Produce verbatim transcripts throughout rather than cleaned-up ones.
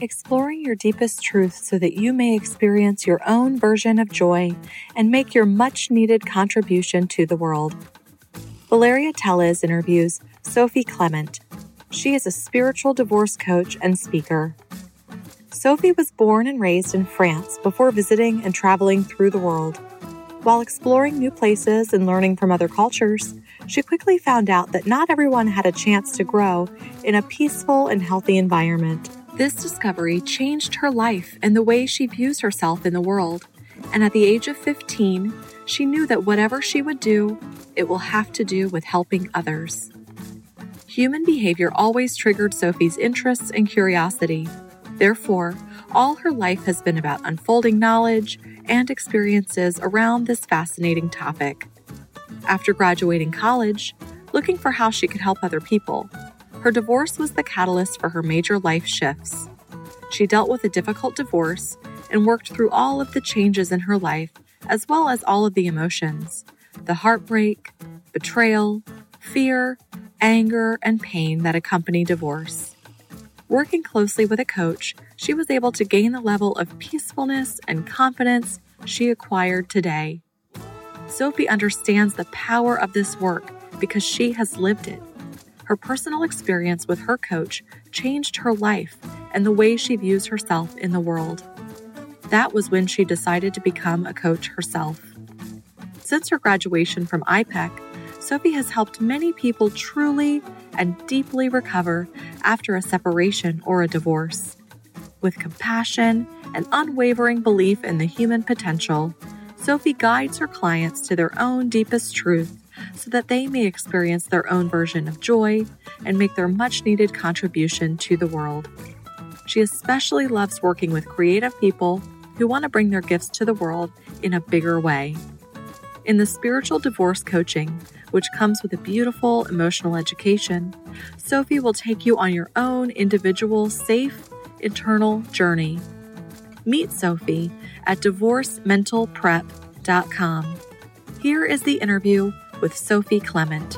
Exploring your deepest truth so that you may experience your own version of joy and make your much-needed contribution to the world. Valeria Teles interviews Sophie Clement. She is a spiritual divorce coach and speaker. Sophie was born and raised in France before visiting and traveling through the world. While exploring new places and learning from other cultures, she quickly found out that not everyone had a chance to grow in a peaceful and healthy environment. This discovery changed her life and the way she views herself in the world. And at the age of fifteen, she knew that whatever she would do, it will have to do with helping others. Human behavior always triggered Sophie's interests and curiosity. Therefore, all her life has been about unfolding knowledge and experiences around this fascinating topic. After graduating college, looking for how she could help other people, her divorce was the catalyst for her major life shifts. She dealt with a difficult divorce and worked through all of the changes in her life, as well as all of the emotions, the heartbreak, betrayal, fear, anger, and pain that accompany divorce. Working closely with a coach, she was able to gain the level of peacefulness and confidence she acquired today. Sophie understands the power of this work because she has lived it. Her personal experience with her coach changed her life and the way she views herself in the world. That was when she decided to become a coach herself. Since her graduation from I P E C, Sophie has helped many people truly and deeply recover after a separation or a divorce. With compassion and unwavering belief in the human potential, Sophie guides her clients to their own deepest truth, so that they may experience their own version of joy and make their much-needed contribution to the world. She especially loves working with creative people who want to bring their gifts to the world in a bigger way. In the spiritual divorce coaching, which comes with a beautiful emotional education, Sophie will take you on your own individual, safe, internal journey. Meet Sophie at divorce mental prep dot com. Here is the interview with Sophie Clement.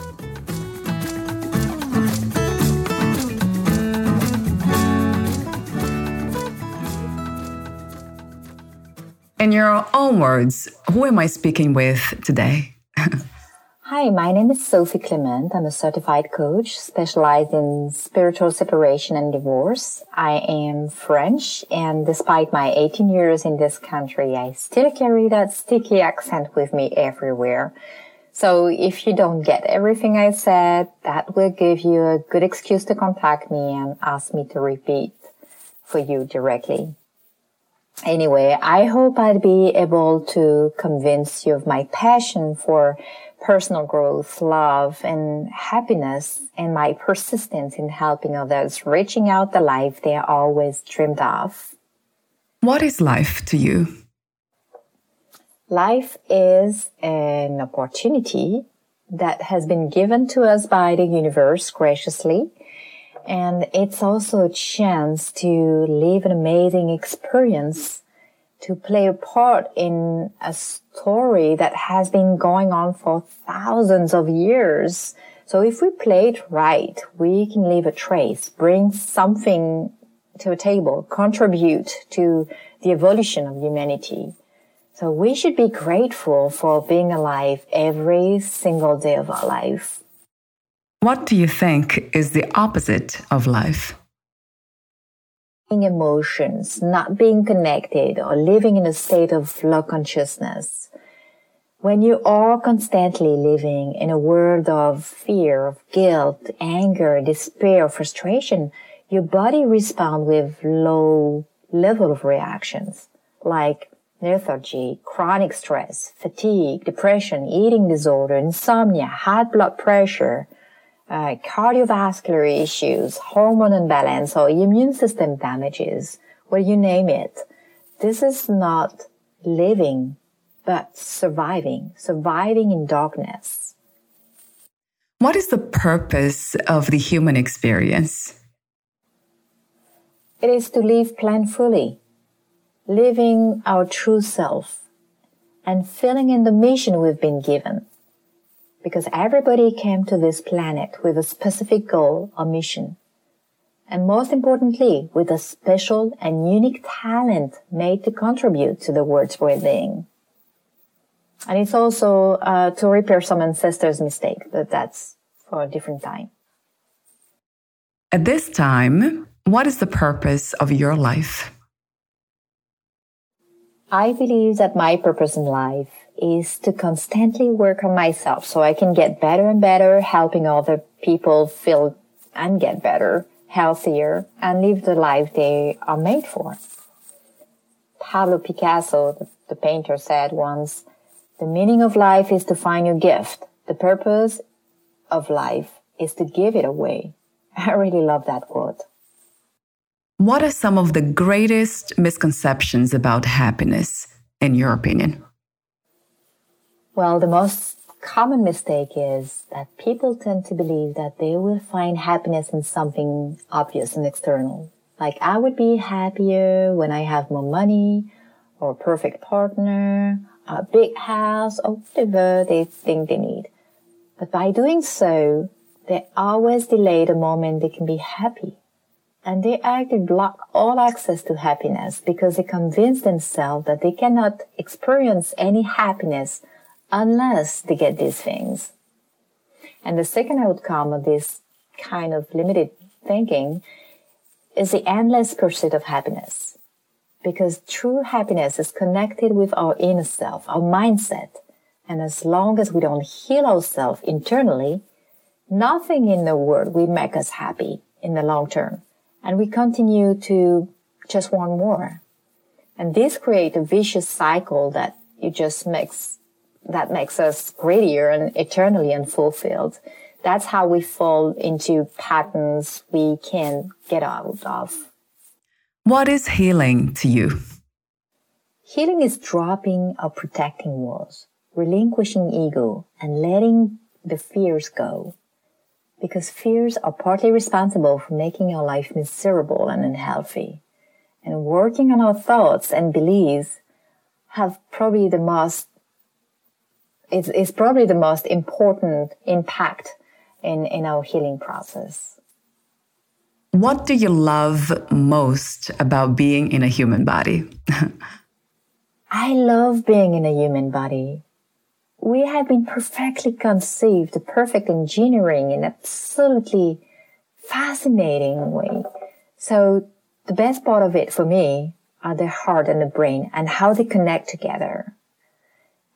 In your own words, who am I speaking with today? Hi, my name is Sophie Clement. I'm a certified coach specialized in spiritual separation and divorce. I am French, and despite my eighteen years in this country, I still carry that sticky accent with me everywhere. So if you don't get everything I said, that will give you a good excuse to contact me and ask me to repeat for you directly. Anyway, I hope I'd be able to convince you of my passion for personal growth, love, and happiness, and my persistence in helping others reaching out the life they always dreamed of. What is life to you? Life is an opportunity that has been given to us by the universe graciously. And it's also a chance to live an amazing experience, to play a part in a story that has been going on for thousands of years. So if we play it right, we can leave a trace, bring something to a table, contribute to the evolution of humanity. So we should be grateful for being alive every single day of our life. What do you think is the opposite of life? Emotions, not being connected, or living in a state of low consciousness. When you are constantly living in a world of fear, of guilt, anger, despair, frustration, your body responds with low level of reactions like lethargy, chronic stress, fatigue, depression, eating disorder, insomnia, high blood pressure, uh, cardiovascular issues, hormone imbalance, or immune system damages, well, you name it. This is not living, but surviving, surviving in darkness. What is the purpose of the human experience? It is to live planfully, living our true self, and filling in the mission we've been given. Because everybody came to this planet with a specific goal or mission. And most importantly, with a special and unique talent made to contribute to the world's well-being. And it's also uh, to repair some ancestors' mistake, but that's for a different time. At this time, what is the purpose of your life? I believe that my purpose in life is to constantly work on myself so I can get better and better, helping other people feel and get better, healthier, and live the life they are made for. Pablo Picasso, the, the painter, said once, "The meaning of life is to find your gift. The purpose of life is to give it away." I really love that quote. What are some of the greatest misconceptions about happiness, in your opinion? Well, the most common mistake is that people tend to believe that they will find happiness in something obvious and external. Like, I would be happier when I have more money, or a perfect partner, a big house, or whatever they think they need. But by doing so, they always delay the moment they can be happy. And they actually block all access to happiness because they convince themselves that they cannot experience any happiness unless they get these things. And the second outcome of this kind of limited thinking is the endless pursuit of happiness. Because true happiness is connected with our inner self, our mindset. And as long as we don't heal ourselves internally, nothing in the world will make us happy in the long term. And we continue to just want more. And this creates a vicious cycle that you just makes, that makes us greedier and eternally unfulfilled. That's how we fall into patterns we can't get out of. What is healing to you? Healing is dropping or protecting walls, relinquishing ego, and letting the fears go. Because fears are partly responsible for making our life miserable and unhealthy. And working on our thoughts and beliefs have probably the most, is, is probably the most important impact in, in our healing process. What do you love most about being in a human body? I love being in a human body. We have been perfectly conceived, a perfect engineering in an absolutely fascinating way. So the best part of it for me are the heart and the brain and how they connect together.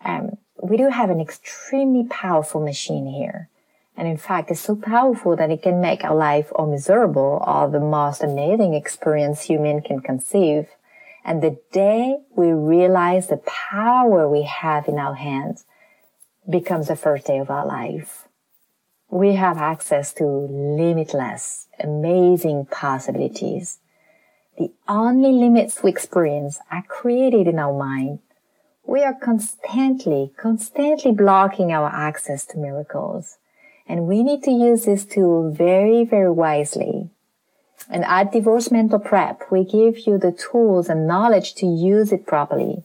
Um, we do have an extremely powerful machine here. And in fact, it's so powerful that it can make our life or miserable or the most amazing experience human can conceive. And the day we realize the power we have in our hands becomes the first day of our life. We have access to limitless, amazing possibilities. The only limits we experience are created in our mind. We are constantly, constantly blocking our access to miracles. And we need to use this tool very, very wisely. And at Divorce Mental Prep, we give you the tools and knowledge to use it properly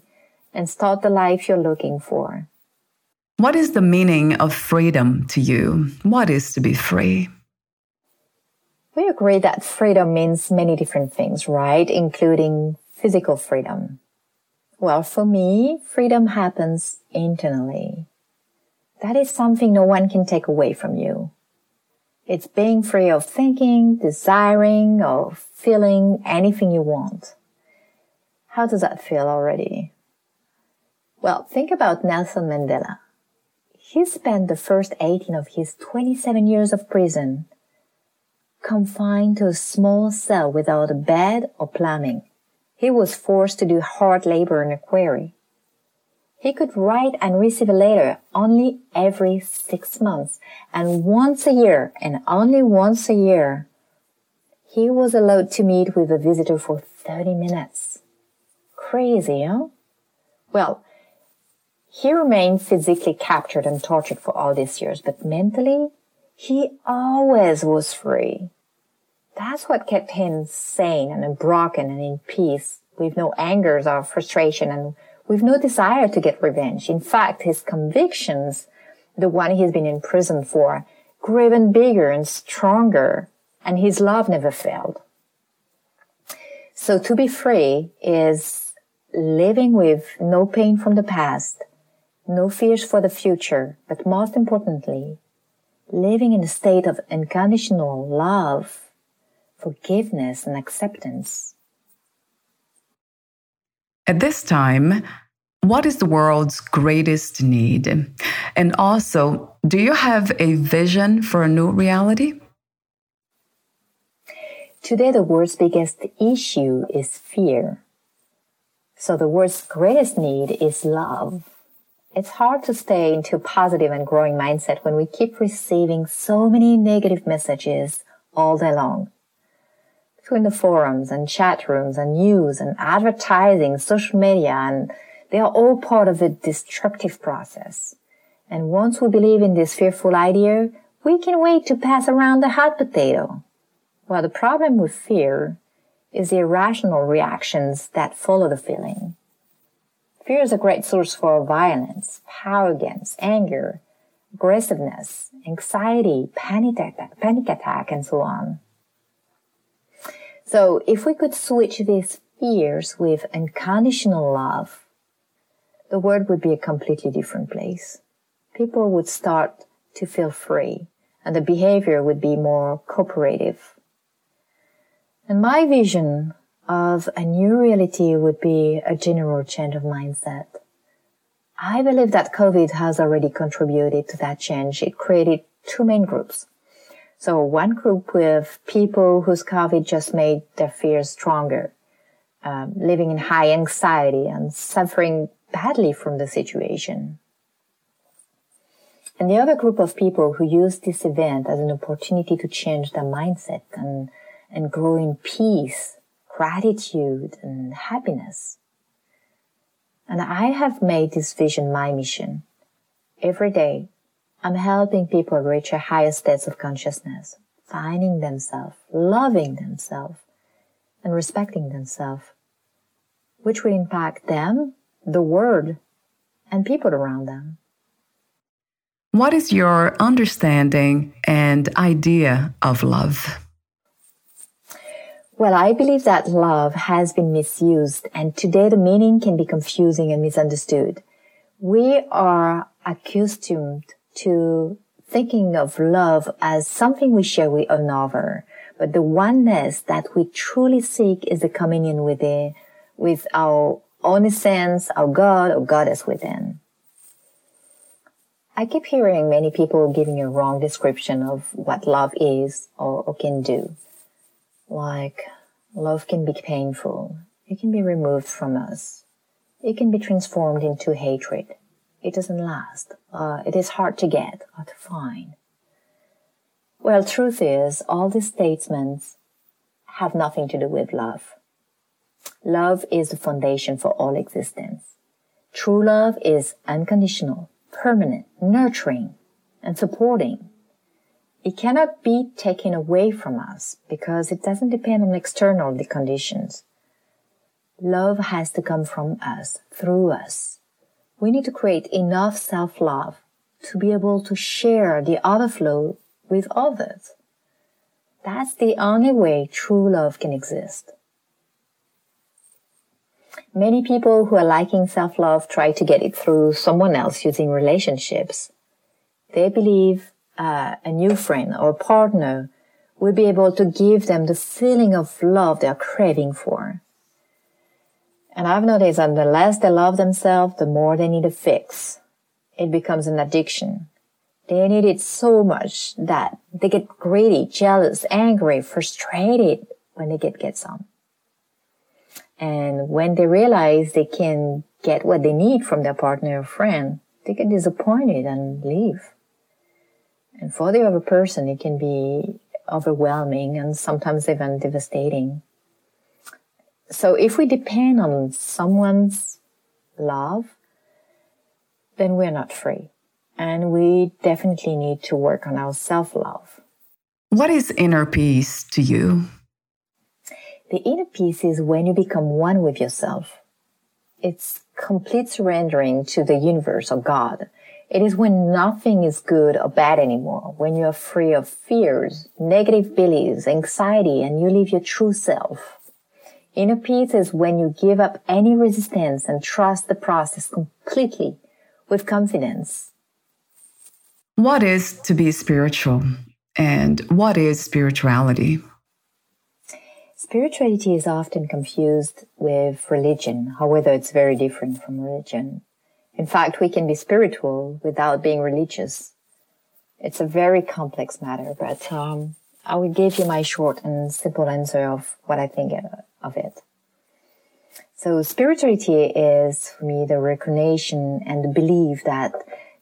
and start the life you're looking for. What is the meaning of freedom to you? What is to be free? We agree that freedom means many different things, right? Including physical freedom. Well, for me, freedom happens internally. That is something no one can take away from you. It's being free of thinking, desiring, or feeling anything you want. How does that feel already? Well, think about Nelson Mandela. He spent the first eighteen of his twenty-seven years of prison confined to a small cell without a bed or plumbing. He was forced to do hard labor in a quarry. He could write and receive a letter only every six months, and once a year, and only once a year, he was allowed to meet with a visitor for thirty minutes. Crazy, huh? Well, he remained physically captured and tortured for all these years, but mentally, he always was free. That's what kept him sane and unbroken and in peace, with no angers or frustration, and with no desire to get revenge. In fact, his convictions, the one he's been in prison for, grew even bigger and stronger, and his love never failed. So to be free is living with no pain from the past, no fears for the future, but most importantly, living in a state of unconditional love, forgiveness, and acceptance. At this time, what is the world's greatest need? And also, do you have a vision for a new reality? Today, the world's biggest issue is fear. So the world's greatest need is love. It's hard to stay into a positive and growing mindset when we keep receiving so many negative messages all day long. In the forums and chat rooms and news and advertising, social media, and they are all part of a destructive process. And once we believe in this fearful idea, we can wait to pass around the hot potato. Well, the problem with fear is the irrational reactions that follow the feeling. Fear is a great source for violence, power games, anger, aggressiveness, anxiety, panic attack, panic attack, and so on. So if we could switch these fears with unconditional love, the world would be a completely different place. People would start to feel free, and the behavior would be more cooperative. And my vision of a new reality would be a general change of mindset. I believe that COVID has already contributed to that change. It created two main groups. So one group with people whose COVID just made their fears stronger, um, living in high anxiety and suffering badly from the situation. And the other group of people who used this event as an opportunity to change their mindset and, and grow in peace, gratitude, and happiness. And I have made this vision my mission. Every day, I'm helping people reach a higher state of consciousness, finding themselves, loving themselves, and respecting themselves, which will impact them, the world, and people around them. What is your understanding and idea of love? Well, I believe that love has been misused, and today the meaning can be confusing and misunderstood. We are accustomed to thinking of love as something we share with another. But the oneness that we truly seek is the communion with the, with our own essence, our God or Goddess within. I keep hearing many people giving a wrong description of what love is or, or can do. Like, love can be painful. It can be removed from us. It can be transformed into hatred. It doesn't last. Uh, it is hard to get or to find. Well, truth is, all these statements have nothing to do with love. Love is the foundation for all existence. True love is unconditional, permanent, nurturing, and supporting. It cannot be taken away from us because it doesn't depend on external conditions. Love has to come from us, through us. We need to create enough self-love to be able to share the overflow with others. That's the only way true love can exist. Many people who are lacking self-love try to get it through someone else using relationships. They believe uh, a new friend or partner will be able to give them the feeling of love they are craving for. And I've noticed that the less they love themselves, the more they need a fix. It becomes an addiction. They need it so much that they get greedy, jealous, angry, frustrated when they get, get some. And when they realize they can get what they need from their partner or friend, they get disappointed and leave. And for the other person, it can be overwhelming and sometimes even devastating. So if we depend on someone's love, then we're not free. And we definitely need to work on our self-love. What is inner peace to you? The inner peace is when you become one with yourself. It's complete surrendering to the universe or God. It is when nothing is good or bad anymore, when you are free of fears, negative beliefs, anxiety, and you live your true self. Inner peace is when you give up any resistance and trust the process completely with confidence. What is to be spiritual, and what is spirituality? Spirituality is often confused with religion, however, it's very different from religion. In fact, we can be spiritual without being religious. It's a very complex matter, but um, I will give you my short and simple answer of what I think of it. So spirituality is, for me, the recognition and the belief that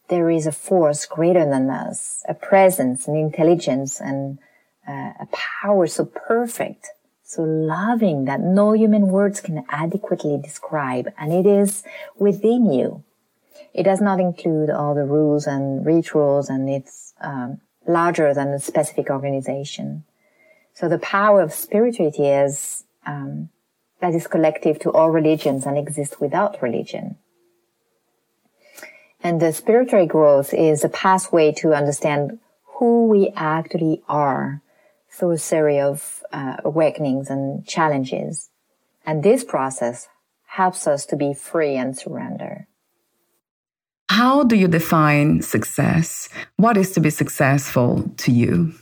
there is a force greater than us, a presence, an intelligence, and uh, a power so perfect, so loving that no human words can adequately describe, and it is within you. It does not include all the rules and rituals, and it's um, larger than a specific organization. So the power of spirituality is um, that is collective to all religions and exists without religion. And the spiritual growth is a pathway to understand who we actually are through a series of uh, awakenings and challenges. And this process helps us to be free and surrender. How do you define success? What is to be successful to you?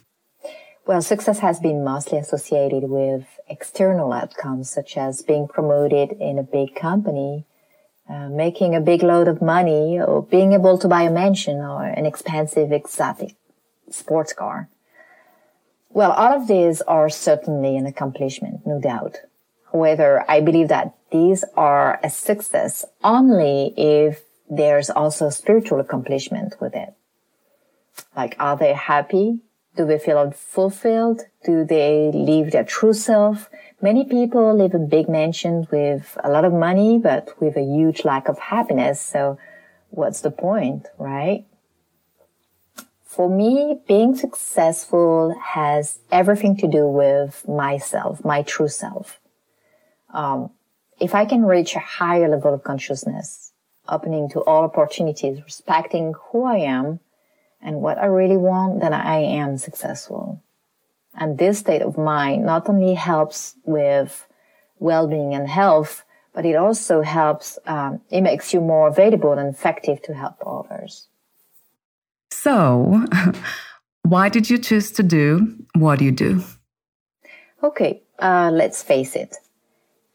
Well, success has been mostly associated with external outcomes, such as being promoted in a big company, uh, making a big load of money, or being able to buy a mansion or an expensive exotic sports car. Well, all of these are certainly an accomplishment, no doubt. However, I believe that these are a success only if there's also spiritual accomplishment with it. Like, are they happy? Do they feel fulfilled? Do they live their true self? Many people live in big mansions with a lot of money, but with a huge lack of happiness. So what's the point, right? For me, being successful has everything to do with myself, my true self. Um, if I can reach a higher level of consciousness, opening to all opportunities, respecting who I am and what I really want, then I am successful. And this state of mind not only helps with well-being and health, but it also helps, um, it makes you more available and effective to help others. So, why did you choose to do what you do? Okay, uh, let's face it.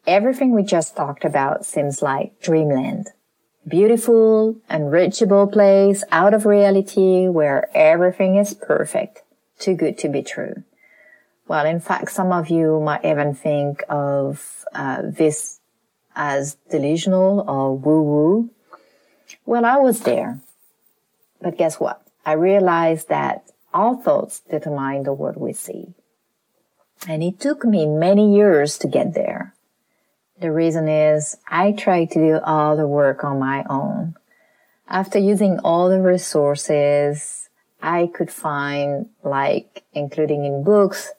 Everything we just talked about seems like dreamland. Beautiful, unreachable place, out of reality, where everything is perfect, too good to be true. Well, in fact, some of you might even think of uh, this as delusional or woo-woo. Well, I was there. But guess what? I realized that our thoughts determine the world we see. And it took me many years to get there. The reason is I tried to do all the work on my own. After using all the resources I could find, like including in books,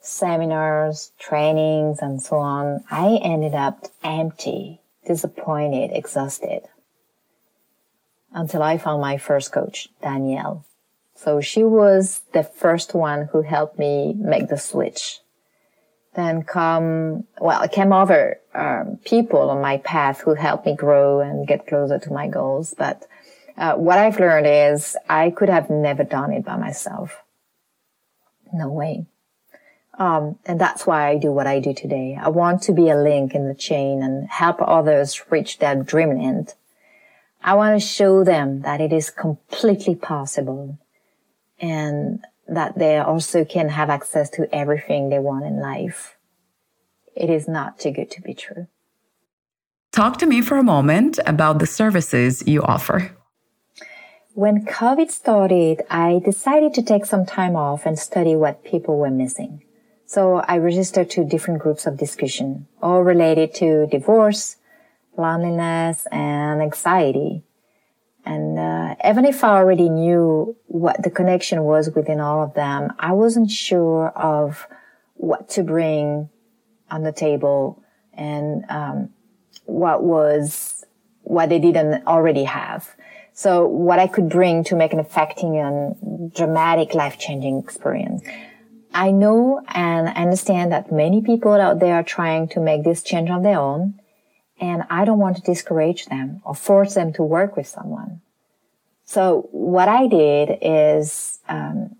seminars, trainings, and so on, I ended up empty, disappointed, exhausted. Until I found my first coach, Danielle. So she was the first one who helped me make the switch. Then come, well, came other um, people on my path who helped me grow and get closer to my goals. But uh, what I've learned is I could have never done it by myself. No way. Um, and that's why I do what I do today. I want to be a link in the chain and help others reach their dreamland. I want to show them that it is completely possible and that they also can have access to everything they want in life. It is not too good to be true. Talk to me for a moment about the services you offer. When COVID started, I decided to take some time off and study what people were missing. So I registered to different groups of discussion, all related to divorce, loneliness, and anxiety. And uh, even if I already knew what the connection was within all of them, I wasn't sure of what to bring on the table and um, what was what they didn't already have. So what I could bring to make an affecting and dramatic life-changing experience. I know and understand that many people out there are trying to make this change on their own, and I don't want to discourage them or force them to work with someone. So what I did is um,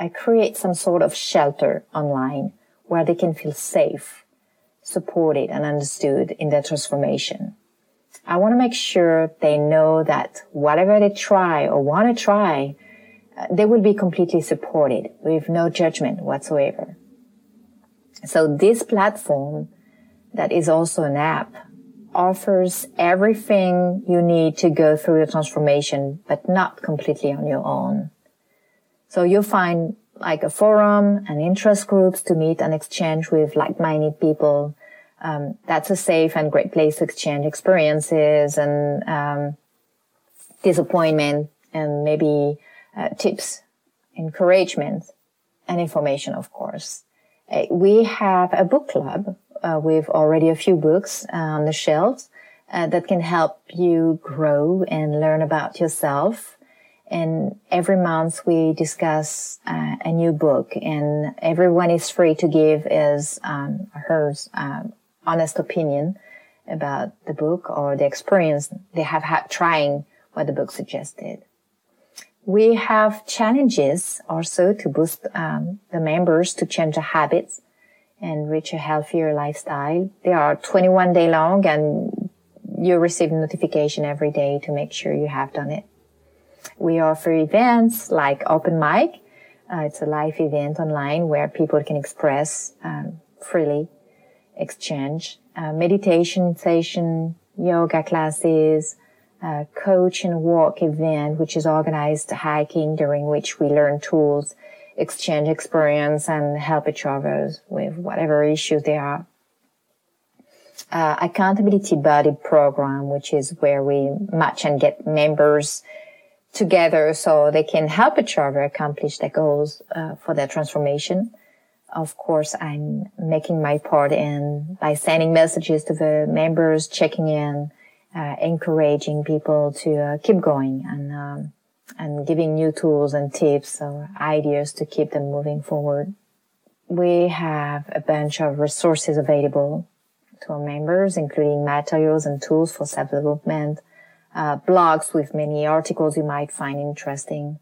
I create some sort of shelter online where they can feel safe, supported, and understood in their transformation. I want to make sure they know that whatever they try or want to try, they will be completely supported with no judgment whatsoever. So this platform that is also an app offers everything you need to go through your transformation, but not completely on your own. So you'll find like a forum and interest groups to meet and exchange with like-minded people. Um, that's a safe and great place to exchange experiences and um, disappointment and maybe uh, tips, encouragement, and information, of course. Uh, we have a book club uh, with already a few books uh, on the shelves uh, that can help you grow and learn about yourself. And every month we discuss uh, a new book, and everyone is free to give his um, her um, honest opinion about the book or the experience they have had trying what the book suggested. We have challenges also to boost um, the members to change their habits and reach a healthier lifestyle. They are twenty-one days long, and you receive notification every day to make sure you have done it. We offer events like Open Mic. Uh, it's a live event online where people can express um, freely, exchange, uh, meditation session, yoga classes, uh, coach and walk event, which is organized hiking during which we learn tools, exchange experience, and help each other with whatever issues there are. Uh, accountability buddy program, which is where we match and get members together so they can help each other accomplish their goals uh, for their transformation. Of course, I'm making my part in by sending messages to the members, checking in, uh, encouraging people to uh, keep going and um, and giving new tools and tips or ideas to keep them moving forward. We have a bunch of resources available to our members, including materials and tools for self-development, Uh, blogs with many articles you might find interesting.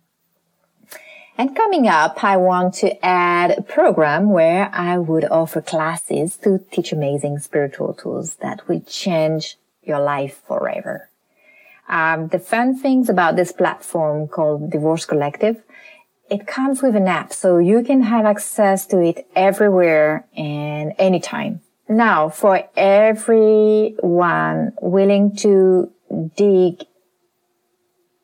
And coming up, I want to add a program where I would offer classes to teach amazing spiritual tools that will change your life forever. Um, the fun things about this platform called Divorce Collective, it comes with an app, so you can have access to it everywhere and anytime. Now, for everyone willing to dig,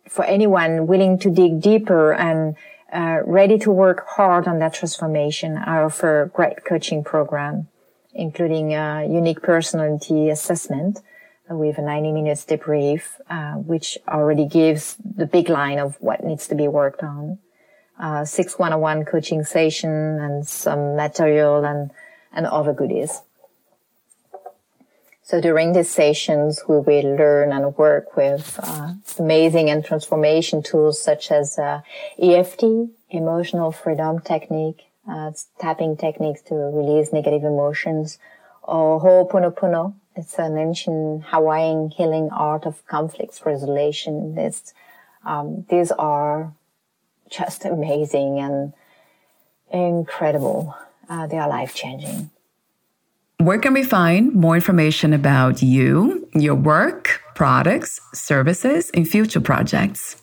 for anyone willing to dig deeper and uh, ready to work hard on that transformation, I offer a great coaching program, including a unique personality assessment with a ninety minutes debrief, uh, which already gives the big line of what needs to be worked on. Uh, six one-on-one coaching session and some material and, and other goodies. So during these sessions, we will learn and work with uh, amazing and transformation tools such as uh, E F T, emotional freedom technique, uh, tapping techniques to release negative emotions, or ho'oponopono. It's an ancient Hawaiian healing art of conflicts resolution. It's, um, these are just amazing and incredible. Uh, they are life-changing. Where can we find more information about you, your work, products, services, and future projects?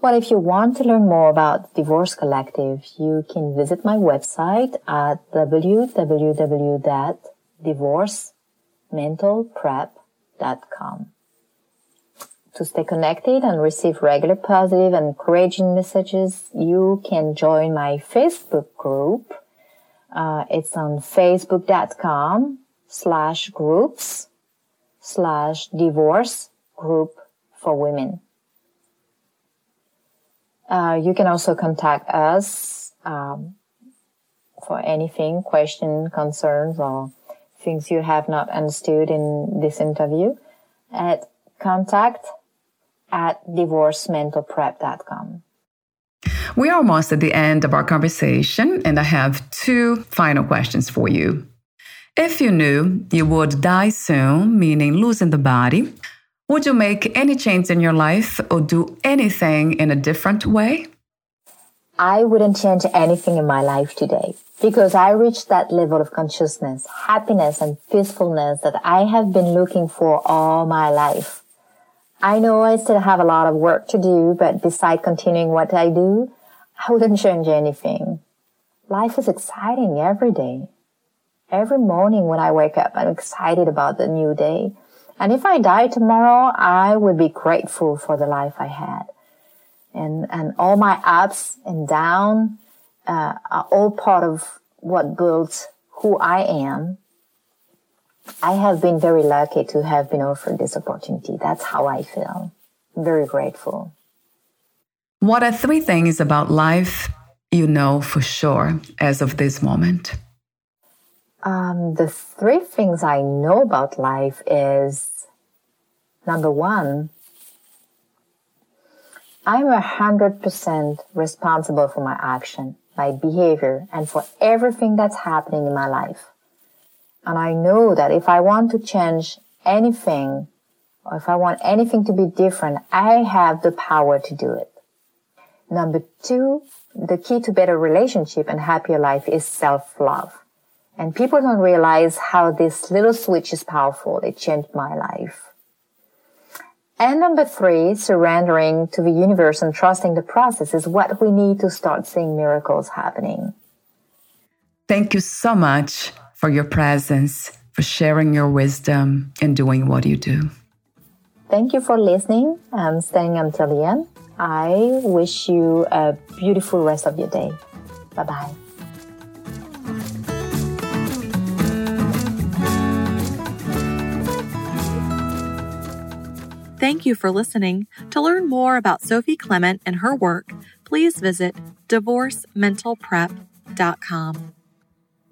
Well, if you want to learn more about Divorce Collective, you can visit my website at w w w dot divorce mental prep dot com. To stay connected and receive regular positive and encouraging messages, you can join my Facebook group. Uh, it's on facebook.com slash groups slash divorce group for women. Uh, you can also contact us um, for anything, question, concerns, or things you have not understood in this interview at contact at divorce mental prep dot com. We are almost at the end of our conversation, and I have two final questions for you. If you knew you would die soon, meaning losing the body, would you make any change in your life or do anything in a different way? I wouldn't change anything in my life today because I reached that level of consciousness, happiness, and peacefulness that I have been looking for all my life. I know I still have a lot of work to do, but beside continuing what I do, I wouldn't change anything. Life is exciting every day. Every morning when I wake up, I'm excited about the new day. And if I die tomorrow, I would be grateful for the life I had. And and all my ups and downs uh, are all part of what builds who I am. I have been very lucky to have been offered this opportunity. That's how I feel. I'm very grateful. What are three things about life you know for sure as of this moment? Um, the three things I know about life is, number one, I'm one hundred percent responsible for my action, my behavior, and for everything that's happening in my life. And I know that if I want to change anything, or if I want anything to be different, I have the power to do it. Number two, the key to better relationship and happier life is self-love. And people don't realize how this little switch is powerful. It changed my life. And number three, surrendering to the universe and trusting the process is what we need to start seeing miracles happening. Thank you so much for your presence, for sharing your wisdom, and doing what you do. Thank you for listening and staying until the end. I wish you a beautiful rest of your day. Bye-bye. Thank you for listening. To learn more about Sophie Clement and her work, please visit divorce mental prep dot com.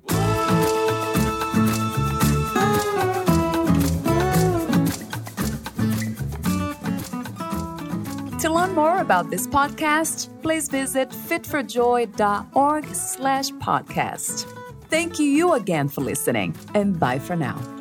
To learn more about this podcast, please visit fit for joy dot org slash podcast. Thank you again for listening, and bye for now.